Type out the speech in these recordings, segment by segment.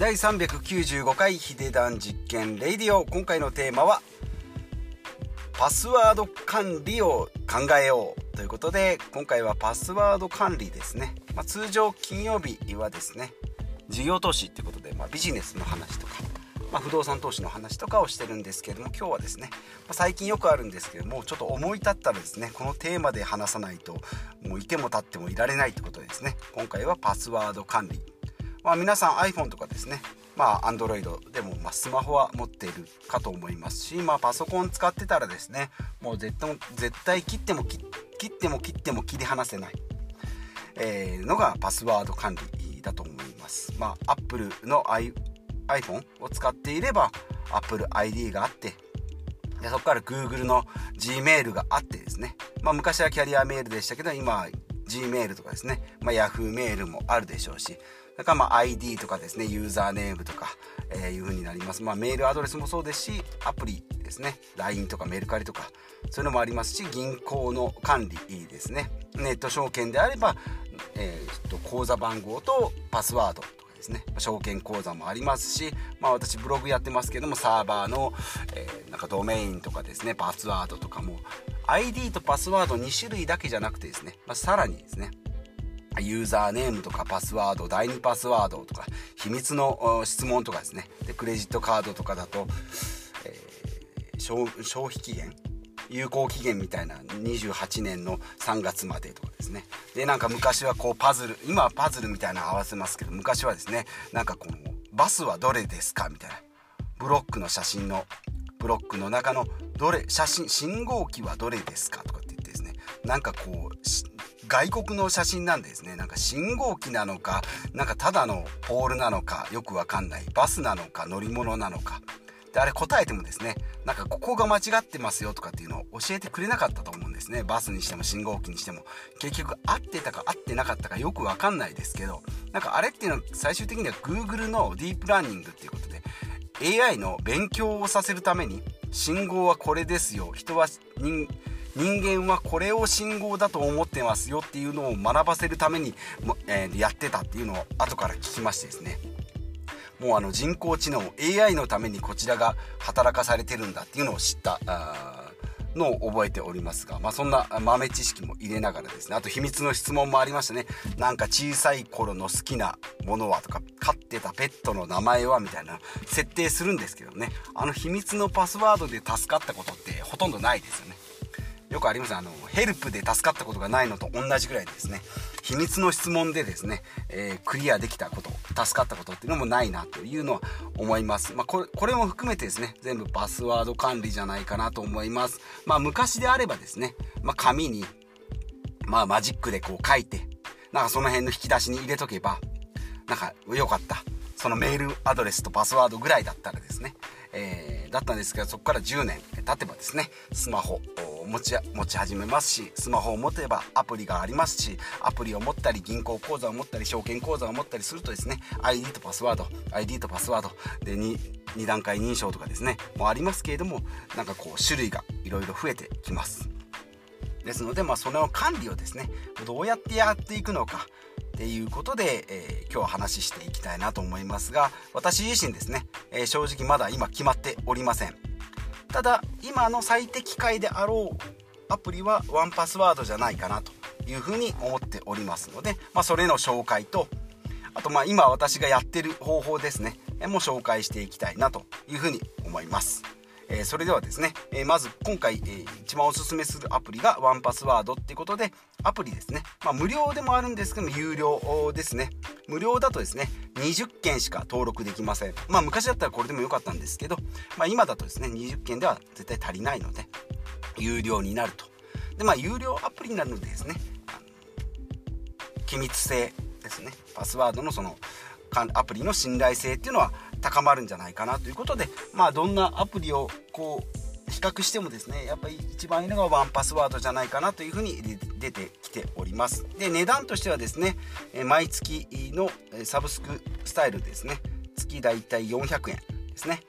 第395回ヒデ談実験レイディオ、今回のテーマはパスワード管理を考えようということで、今回はパスワード管理ですね。通常金曜日はですね、事業投資ということで、ビジネスの話とか、不動産投資の話とかをしてるんですけども、今日はですね、最近よくあるんですけども、ちょっと思い立ったらですね、このテーマで話さないともういても立ってもいられないということでですね、今回はパスワード管理。皆さん iPhone とかですね、Android でもスマホは持っているかと思いますし、パソコン使ってたらですね、もう絶対切っても切り離せない、のがパスワード管理だと思います。Apple の iPhone を使っていれば Apple ID があって、でそこから Google の Gmail があってですね、昔はキャリアメールでしたけど、今 Gmail とかですね、Yahoo メールもあるでしょうし、だからID とかですね、ユーザーネームとか、いう風になります。メールアドレスもそうですし、アプリですね、 LINE とかメルカリとかそういうのもありますし、銀行の管理ですね、ネット証券であれば、口座番号とパスワードとかですね、証券口座もありますし、私ブログやってますけども、サーバーの、ドメインとかですね、パスワードとかも ID とパスワード2種類だけじゃなくてですね、さらにですね、ユーザーネームとかパスワード、第2パスワードとか、秘密の質問とかですね。でクレジットカードとかだと、消費期限、有効期限みたいな28年の3月までとかですね。で昔はパズル、今はパズルみたいなの合わせますけど、昔はですね、バスはどれですかみたいな、ブロックの中のどれ、信号機はどれですかとかって言ってですね、外国の写真なんですね。信号機なのか、ただのポールなのか、よくわかんない、バスなのか、乗り物なのか。であれ答えてもですね、ここが間違ってますよとかっていうのを教えてくれなかったと思うんですね。バスにしても信号機にしても、結局合ってたか合ってなかったかよくわかんないですけど、あれっていうのは最終的には Google のディープラーニングっていうことで、 AI の勉強をさせるために、信号はこれですよ、人間はこれを信号だと思ってますよっていうのを学ばせるためにやってたっていうのを後から聞きましてですね、もう人工知能 AI のためにこちらが働かされてるんだっていうのを知ったのを覚えておりますが、そんな豆知識も入れながらですね、あと秘密の質問もありましたね。小さい頃の好きなものはとか、飼ってたペットの名前はみたいな設定するんですけどね、秘密のパスワードで助かったことってほとんどないですよね。よくありますヘルプで助かったことがないのと同じぐらいですね、秘密の質問でですね、クリアできたこと、助かったことっていうのもないなというのは思います。これも含めてですね、全部パスワード管理じゃないかなと思います。昔であればですね、紙にマジックで書いて、その辺の引き出しに入れとけばよかった、そのメールアドレスとパスワードぐらいだったらですね、だったんですけど、そこから10年経てばですね、スマホを持ち始めますし、スマホを持てばアプリがありますし、アプリを持ったり銀行口座を持ったり証券口座を持ったりするとですね、 ID とパスワードで2段階認証とかですねもありますけれども、種類がいろいろ増えてきます。ですので、その管理をですね、どうやってやっていくのかということで、今日は話していきたいなと思いますが、私自身ですね、正直まだ今決まっておりません。ただ今の最適解であろうアプリはワンパスワードじゃないかなというふうに思っておりますので、それの紹介と、あと今私がやってる方法ですね、もう紹介していきたいなというふうに思います。それではですね、まず今回、一番おすすめするアプリがワンパスワードっていうことで、アプリですね、無料でもあるんですけども、有料ですね。無料だとですね、20件しか登録できません。昔だったらこれでもよかったんですけど、今だとですね、20件では絶対足りないので有料になると。で有料アプリになるのでですね、機密性ですね、パスワードのそのアプリの信頼性っていうのは高まるんじゃないかなということで、どんなアプリを比較してもですね、やっぱり一番いいのがワンパスワードじゃないかなというふうに出てきております。で値段としてはですね、毎月のサブスクスタイルですね、月だいたい400円ですね。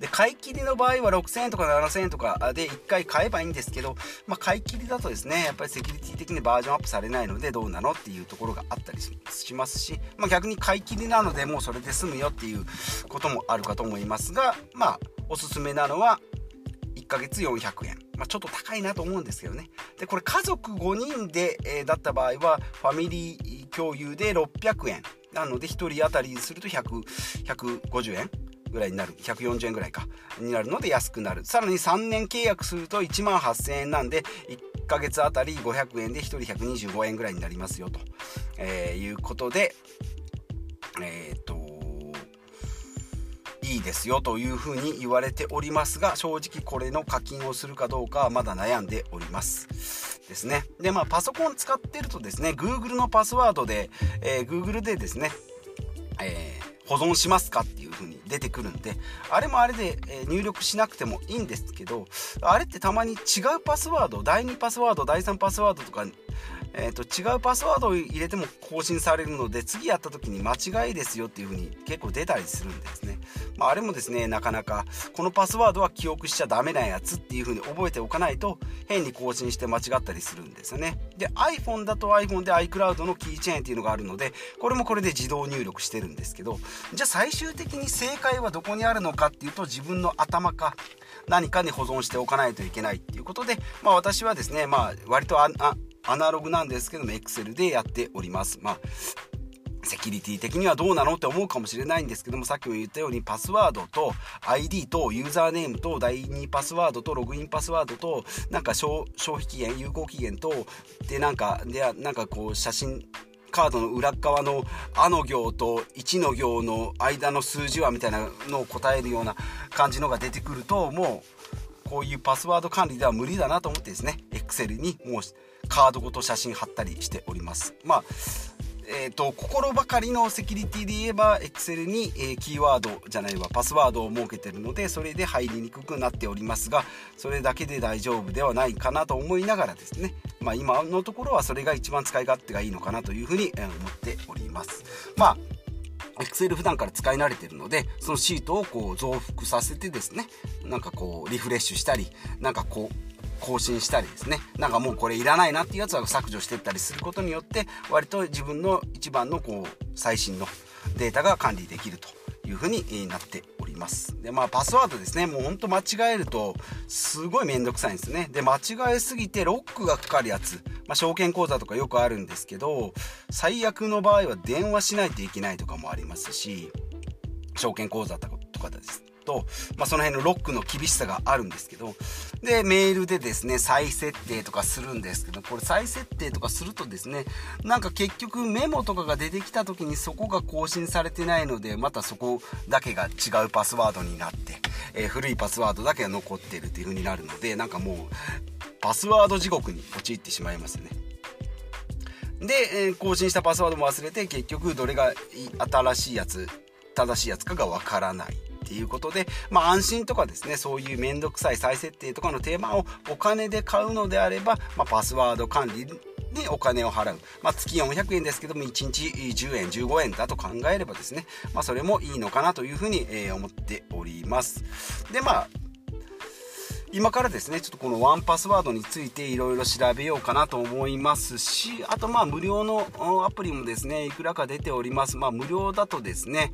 で買い切りの場合は6000円とか7000円とかで1回買えばいいんですけど、買い切りだとですねやっぱりセキュリティ的にバージョンアップされないのでどうなのっていうところがあったりしますし、逆に買い切りなのでもうそれで済むよっていうこともあるかと思いますが、おすすめなのは1ヶ月400円。ちょっと高いなと思うんですけどね。でこれ家族5人で、だった場合はファミリー共有で600円なので1人当たりすると150円ぐらいになる、140円ぐらいかになるので安くなる。さらに3年契約すると18000円なんで1ヶ月当たり500円で1人125円ぐらいになりますよと、いうことでいいですよというふうに言われておりますが、正直これの課金をするかどうかはまだ悩んでおりますですね。でパソコン使ってるとですね Google のパスワードで、Google でですね、保存しますかっていうふうに出てくるんで、あれもあれで入力しなくてもいいんですけど、あれってたまに違うパスワード、第2パスワード第3パスワードとか違うパスワードを入れても更新されるので、次やった時に間違いですよっていう風に結構出たりするんですね。あれもですねなかなかこのパスワードは記憶しちゃダメなやつっていう風に覚えておかないと変に更新して間違ったりするんですよね。で iPhone だと iPhone で iCloud のキーチェーンっていうのがあるので、これもこれで自動入力してるんですけど、じゃあ最終的に正解はどこにあるのかっていうと自分の頭か何かに保存しておかないといけないっていうことで、私はですね割とアナログなんですけども Excel でやっております。セキュリティ的にはどうなのって思うかもしれないんですけども、さっきも言ったようにパスワードと ID とユーザーネームと第2パスワードとログインパスワードと消費期限有効期限とでこう写真カードの裏側のあの行と1の行の間の数字はみたいなのを答えるような感じのが出てくると、もうこういうパスワード管理では無理だなと思ってですね Excel にもうカードごと写真貼ったりしております。心ばかりのセキュリティで言えば Excel に、キーワードじゃないわパスワードを設けてるので、それで入りにくくなっておりますが、それだけで大丈夫ではないかなと思いながらですね、今のところはそれが一番使い勝手がいいのかなというふうに、思っております。Excel 普段から使い慣れてるので、そのシートをこう増幅させてですね、リフレッシュしたり更新したりですね、もうこれいらないなっていうやつは削除していったりすることによって、割と自分の一番の最新のデータが管理できるというふうになっております。でパスワードですね、もうほんと間違えるとすごいめんどくさいんですね。で間違えすぎてロックがかかるやつ、証券口座とかよくあるんですけど、最悪の場合は電話しないといけないとかもありますし、証券口座とかですと、その辺のロックの厳しさがあるんですけど、でメールでですね再設定とかするんですけど、これ再設定とかするとですね、結局メモとかが出てきた時にそこが更新されてないので、またそこだけが違うパスワードになって、古いパスワードだけが残っているという風になるので、もうパスワード地獄に陥ってしまいますね。で、更新したパスワードも忘れて、結局どれが新しいやつ正しいやつかがわからないということで、安心とかですね、そういうめんどくさい再設定とかのテーマをお金で買うのであれば、パスワード管理でお金を払う、月400円ですけども1日10円15円だと考えればですね、それもいいのかなというふうに思っております。で今からですね、ちょっとこのワンパスワードについていろいろ調べようかなと思いますし、あと無料のアプリもですねいくらか出ております。無料だとですね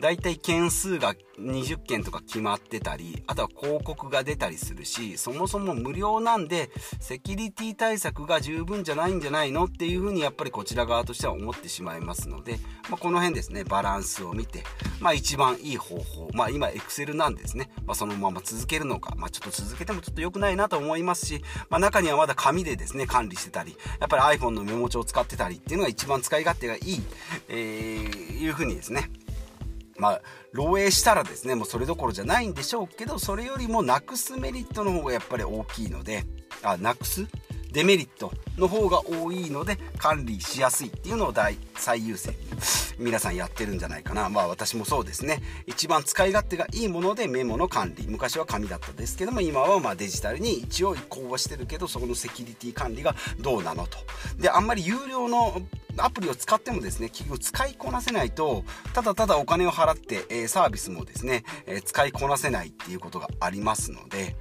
だいたい件数が20件とか決まってたり、あとは広告が出たりするし、そもそも無料なんでセキュリティ対策が十分じゃないんじゃないのっていうふうにやっぱりこちら側としては思ってしまいますので、この辺ですねバランスを見て、一番いい方法、今 Excel なんですね、そのまま続けるのか、ちょっと続けてもちょっと良くないなと思いますし、中にはまだ紙でですね管理してたり、やっぱり iPhone のメモ帳を使ってたりっていうのが一番使い勝手がいい、いうふうにですね漏洩したらですねもうそれどころじゃないんでしょうけど、それよりもなくすメリットの方がやっぱり大きいので、なくすデメリットの方が多いので管理しやすいっていうのを最優先に皆さんやってるんじゃないかな。私もそうですね、一番使い勝手がいいものでメモの管理、昔は紙だったですけども今はデジタルに一応移行はしてるけど、そこのセキュリティ管理がどうなのと。であんまり有料のアプリを使ってもですね、結局使いこなせないと、ただただお金を払って、サービスもですね、使いこなせないっていうことがありますので、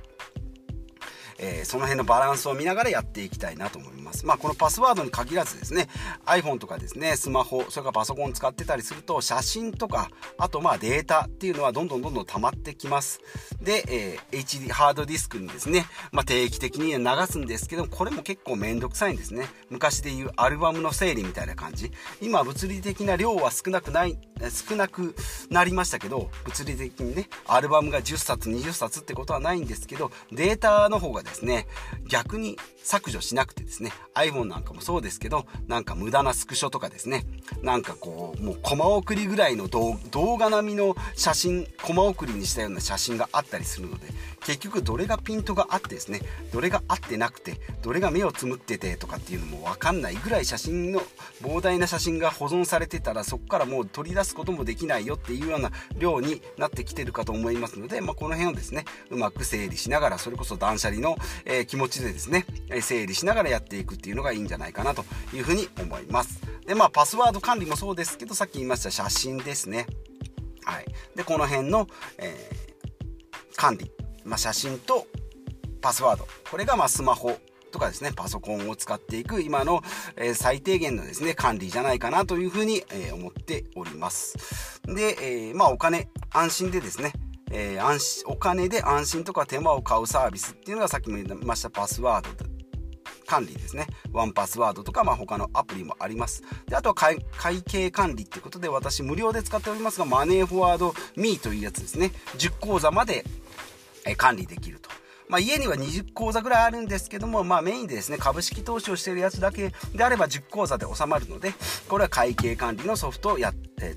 その辺のバランスを見ながらやっていきたいなと思います。まあこのパスワードに限らずですね、 iPhone とかですね、スマホ、それからパソコン使ってたりすると、写真とかあとまあデータっていうのはどんどん溜まってきます。で、HD ハードディスクにですね、まあ、定期的に流すんですけど、これも結構めんどくさいんですね。昔でいうアルバムの整理みたいな感じ。今物理的な量は少なくなりましたけど、物理的にねアルバムが10冊20冊ってことはないんですけど、データの方がですね、逆に削除しなくてですね、 iPhone なんかもそうですけど、なんか無駄なスクショとかですね、なんかこうもうコマ送りぐらいの動画並みの写真、コマ送りにしたような写真があったりするので、結局どれがピントがあってですね、どれが合ってなくて、どれが目をつむっててとかっていうのも分かんないぐらい、写真の膨大な写真が保存されてたら、そこからもう取り出すこともできないよっていうような量になってきてるかと思いますので、まあ、この辺をですねうまく整理しながら、それこそ断捨離の、気持ちでですね整理しながらやっていくっていうのがいいんじゃないかなというふうに思います。で、まあパスワード管理もそうですけど、さっき言いました写真ですね、はい、でこの辺の、管理、まあ、写真とパスワード、これがまあスマホとかですね、パソコンを使っていく今の、最低限のですね管理じゃないかなというふうに、思っております。で、まあお金、安心でですね、お金で安心とか手間を買うサービスっていうのが、さっきも言いましたパスワード管理ですね、ワンパスワードとか、まあ、他のアプリもあります。であとは 会計管理ってことで、私無料で使っておりますが、マネーフォワードミーというやつですね、10口座まで管理できると。まあ、家には20口座ぐらいあるんですけども、まあ、メインでですね株式投資をしているやつだけであれば10口座で収まるので、これは会計管理のソフトを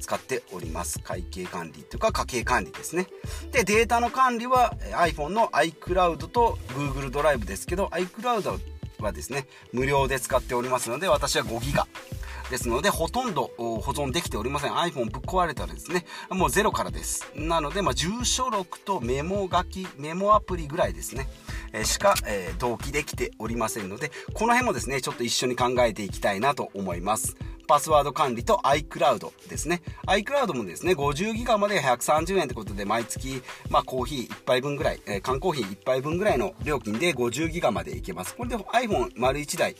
使っております。会計管理というか家計管理ですね。でデータの管理は iPhone の iCloud と Google ドライブですけど、 iCloud はですね無料で使っておりますので、私は5ギガですのでほとんど保存できておりません。 iPhone ぶっ壊れたらですねもうゼロからです。なので、まあ、住所録とメモ書き、メモアプリぐらいですねしか、同期できておりませんので、この辺もですねちょっと一緒に考えていきたいなと思います。パスワード管理と iCloud ですね。 iCloud もですね50ギガまで130円ってことで、毎月、まあ、コーヒー1杯分ぐらい、缶コーヒー1杯分ぐらいの料金で50ギガまでいけます。これで iPhone 丸1台、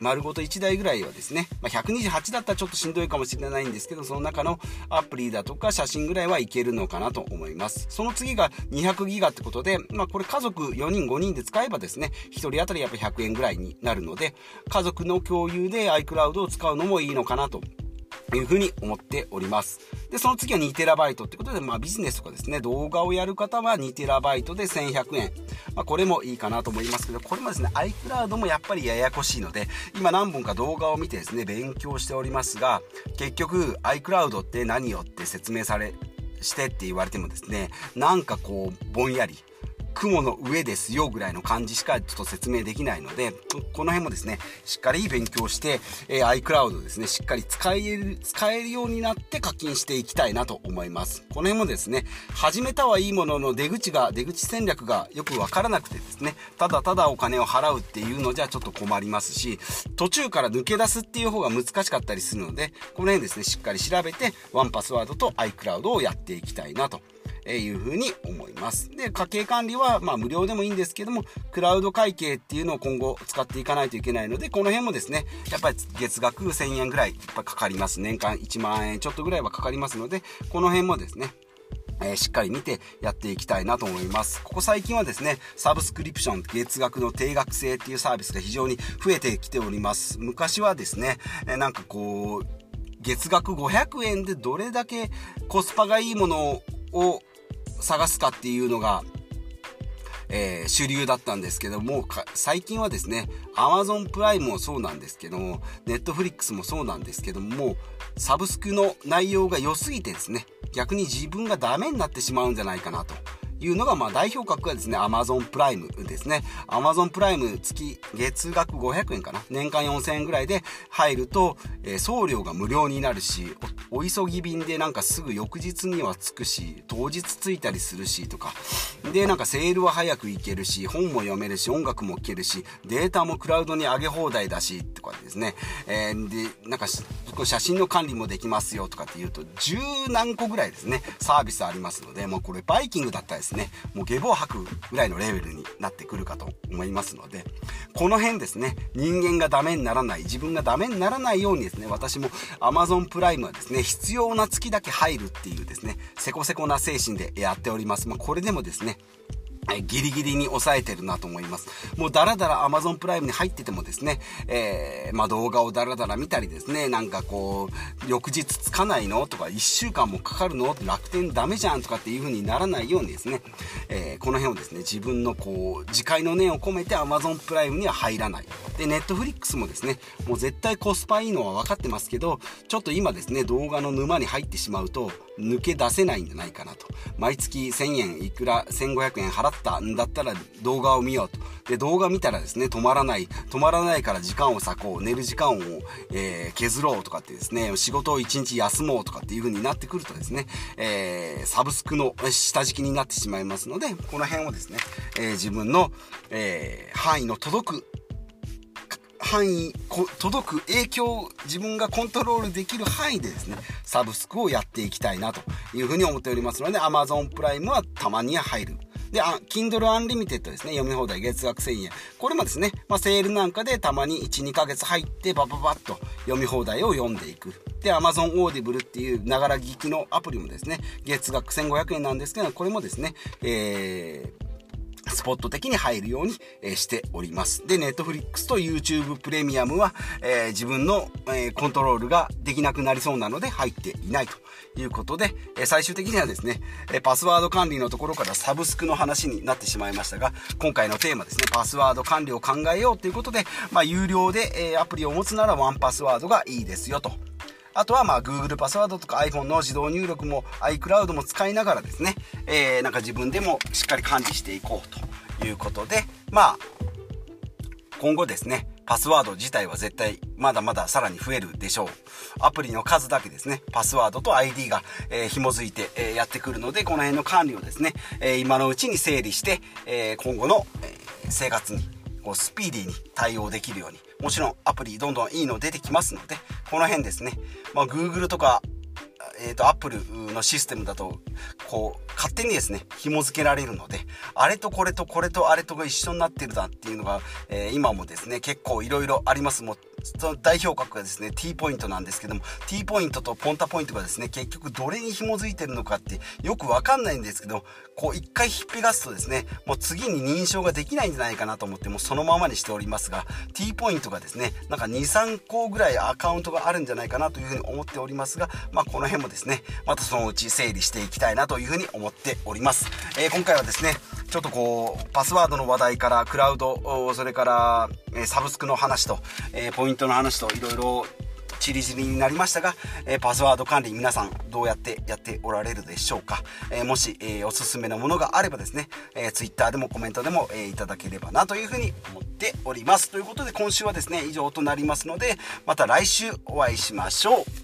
丸ごと1台ぐらいはですね、まあ、128だったらちょっとしんどいかもしれないんですけど、その中のアプリだとか写真ぐらいはいけるのかなと思います。その次が200ギガってことで、まあ、これ家族4人5人で使えばですね1人当たりやっぱ100円ぐらいになるので、家族の共有で iCloudを使うのもいいのかなというふうに思っております。でその次は 2TB ということで、まあ、ビジネスとかですね動画をやる方は 2TB で1100円、まあ、これもいいかなと思いますけど、これもですね iCloud もやっぱりややこしいので、今何本か動画を見てですね勉強しておりますが、結局 iCloud って何よって説明してって言われてもですね、なんかこうぼんやり雲の上ですよぐらいの感じしかちょっと説明できないので、この辺もですねしっかり勉強して、iCloud ですねしっかり使えるようになって課金していきたいなと思います。この辺もですね始めたはいいものの出口戦略がよくわからなくてですね、ただただお金を払うっていうのじゃちょっと困りますし、途中から抜け出すっていう方が難しかったりするので、この辺ですねしっかり調べてワンパスワードと iCloud をやっていきたいなというふうに思います。で家計管理はまあ無料でもいいんですけども、クラウド会計っていうのを今後使っていかないといけないので、この辺もですねやっぱり月額1000円ぐらいかかります。年間1万円ちょっとぐらいはかかりますので、この辺もですねしっかり見てやっていきたいなと思います。ここ最近はですねサブスクリプション、月額の定額制っていうサービスが非常に増えてきております。昔はですねなんかこう月額500円でどれだけコスパがいいものを探すかっていうのが、主流だったんですけども、最近はですね Amazon プライムもそうなんですけども、 Netflix もそうなんですけども、サブスクの内容が良すぎてですね逆に自分がダメになってしまうんじゃないかなというのが、まあ、代表格はですね、Amazon プライムですね。Amazon プライム月額500円かな。年間4000円ぐらいで入ると、送料が無料になるし、お急ぎ便でなんかすぐ翌日には着くし、当日着いたりするしとか。で、なんかセールは早く行けるし、本も読めるし、音楽も聴けるし、データもクラウドに上げ放題だし、とかですね。で、なんか写真の管理もできますよとかって言うと、十何個ぐらいですね、サービスありますので、もうこれバイキングだったらですね、もう下坊吐くぐらいのレベルになってくるかと思いますので、この辺ですね、人間がダメにならない、自分がダメにならないようにですね、私も Amazon プライムはですね、必要な月だけ入るっていうですね、せこせこな精神でやっております。まあ、これでもですね、ギリギリに抑えてるなと思います。もうだらだら Amazon プライムに入っててもですね、まあ、動画をだらだら見たりですね、なんかこう翌日つかないのとか1週間もかかるの、楽天ダメじゃんとかっていう風にならないようにですね、この辺をですね、自分のこう自戒の念を込めて Amazon プライムには入らないで、 Netflix もですね、もう絶対コスパいいのは分かってますけど、ちょっと今ですね、動画の沼に入ってしまうと抜け出せないんじゃないかなと。毎月1000円いくら1500円払ったんだったら動画を見ようと。で、動画見たらですね、止まらないから時間を割こう、寝る時間を、削ろうとかってですね、仕事を1日休もうとかっていう風になってくるとですね、サブスクの下敷きになってしまいますので、この辺をですね、自分の、範囲の届く範囲、届く影響、自分がコントロールできる範囲でですね、サブスクをやっていきたいなというふうに思っておりますので、Amazon プライムはたまには入る。で、Kindle Unlimited ですね、読み放題月額1000円。これもですね、まあ、セールなんかでたまに1、2ヶ月入ってバババッと読み放題を読んでいく。で、Amazon Audible っていうながら聞きのアプリもですね、月額1500円なんですけど、これもですね、スポット的に入るようにしております。で、Netflix と YouTube プレミアムは、自分のコントロールができなくなりそうなので入っていないということで、最終的にはですね、パスワード管理のところからサブスクの話になってしまいましたが、今回のテーマですね、パスワード管理を考えようということで、まあ、有料でアプリを持つならワンパスワードがいいですよと。あとはまあ Google パスワードとか iPhone の自動入力も iCloud も使いながらですね、なんか自分でもしっかり管理していこうということで、まあ今後ですね、パスワード自体は絶対まだまださらに増えるでしょう。アプリの数だけですね、パスワードと ID が、紐づいて、やってくるので、この辺の管理をですね、今のうちに整理して、今後の、生活にこうスピーディーに対応できるように、もちろんアプリどんどんいいの出てきますので、この辺ですね、まあ、Google とか、Apple のシステムだとこう勝手にですね紐付けられるので、あれとこれとこれとあれとが一緒になってるだっていうのが、今もですね結構いろいろあります。もうその代表格がですね T ポイントなんですけども、 T ポイントとポンタポイントがですね結局どれに紐づいてるのかってよくわかんないんですけど、こう一回引っぺがすとですね、もう次に認証ができないんじゃないかなと思って、もうそのままにしておりますが、 T ポイントがですねなんか 2,3 個ぐらいアカウントがあるんじゃないかなというふうに思っておりますが、まあこの辺もですねまたそのうち整理していきたいなというふうに思っております。今回はですねちょっとこうパスワードの話題からクラウド、それからサブスクの話と、ポイントの話といろいろチリチリになりましたが、パスワード管理皆さんどうやってやっておられるでしょうか。もし、おすすめのものがあればですね、Twitter でもコメントでも、いただければなというふうに思っております。ということで今週はですね以上となりますので、また来週お会いしましょう。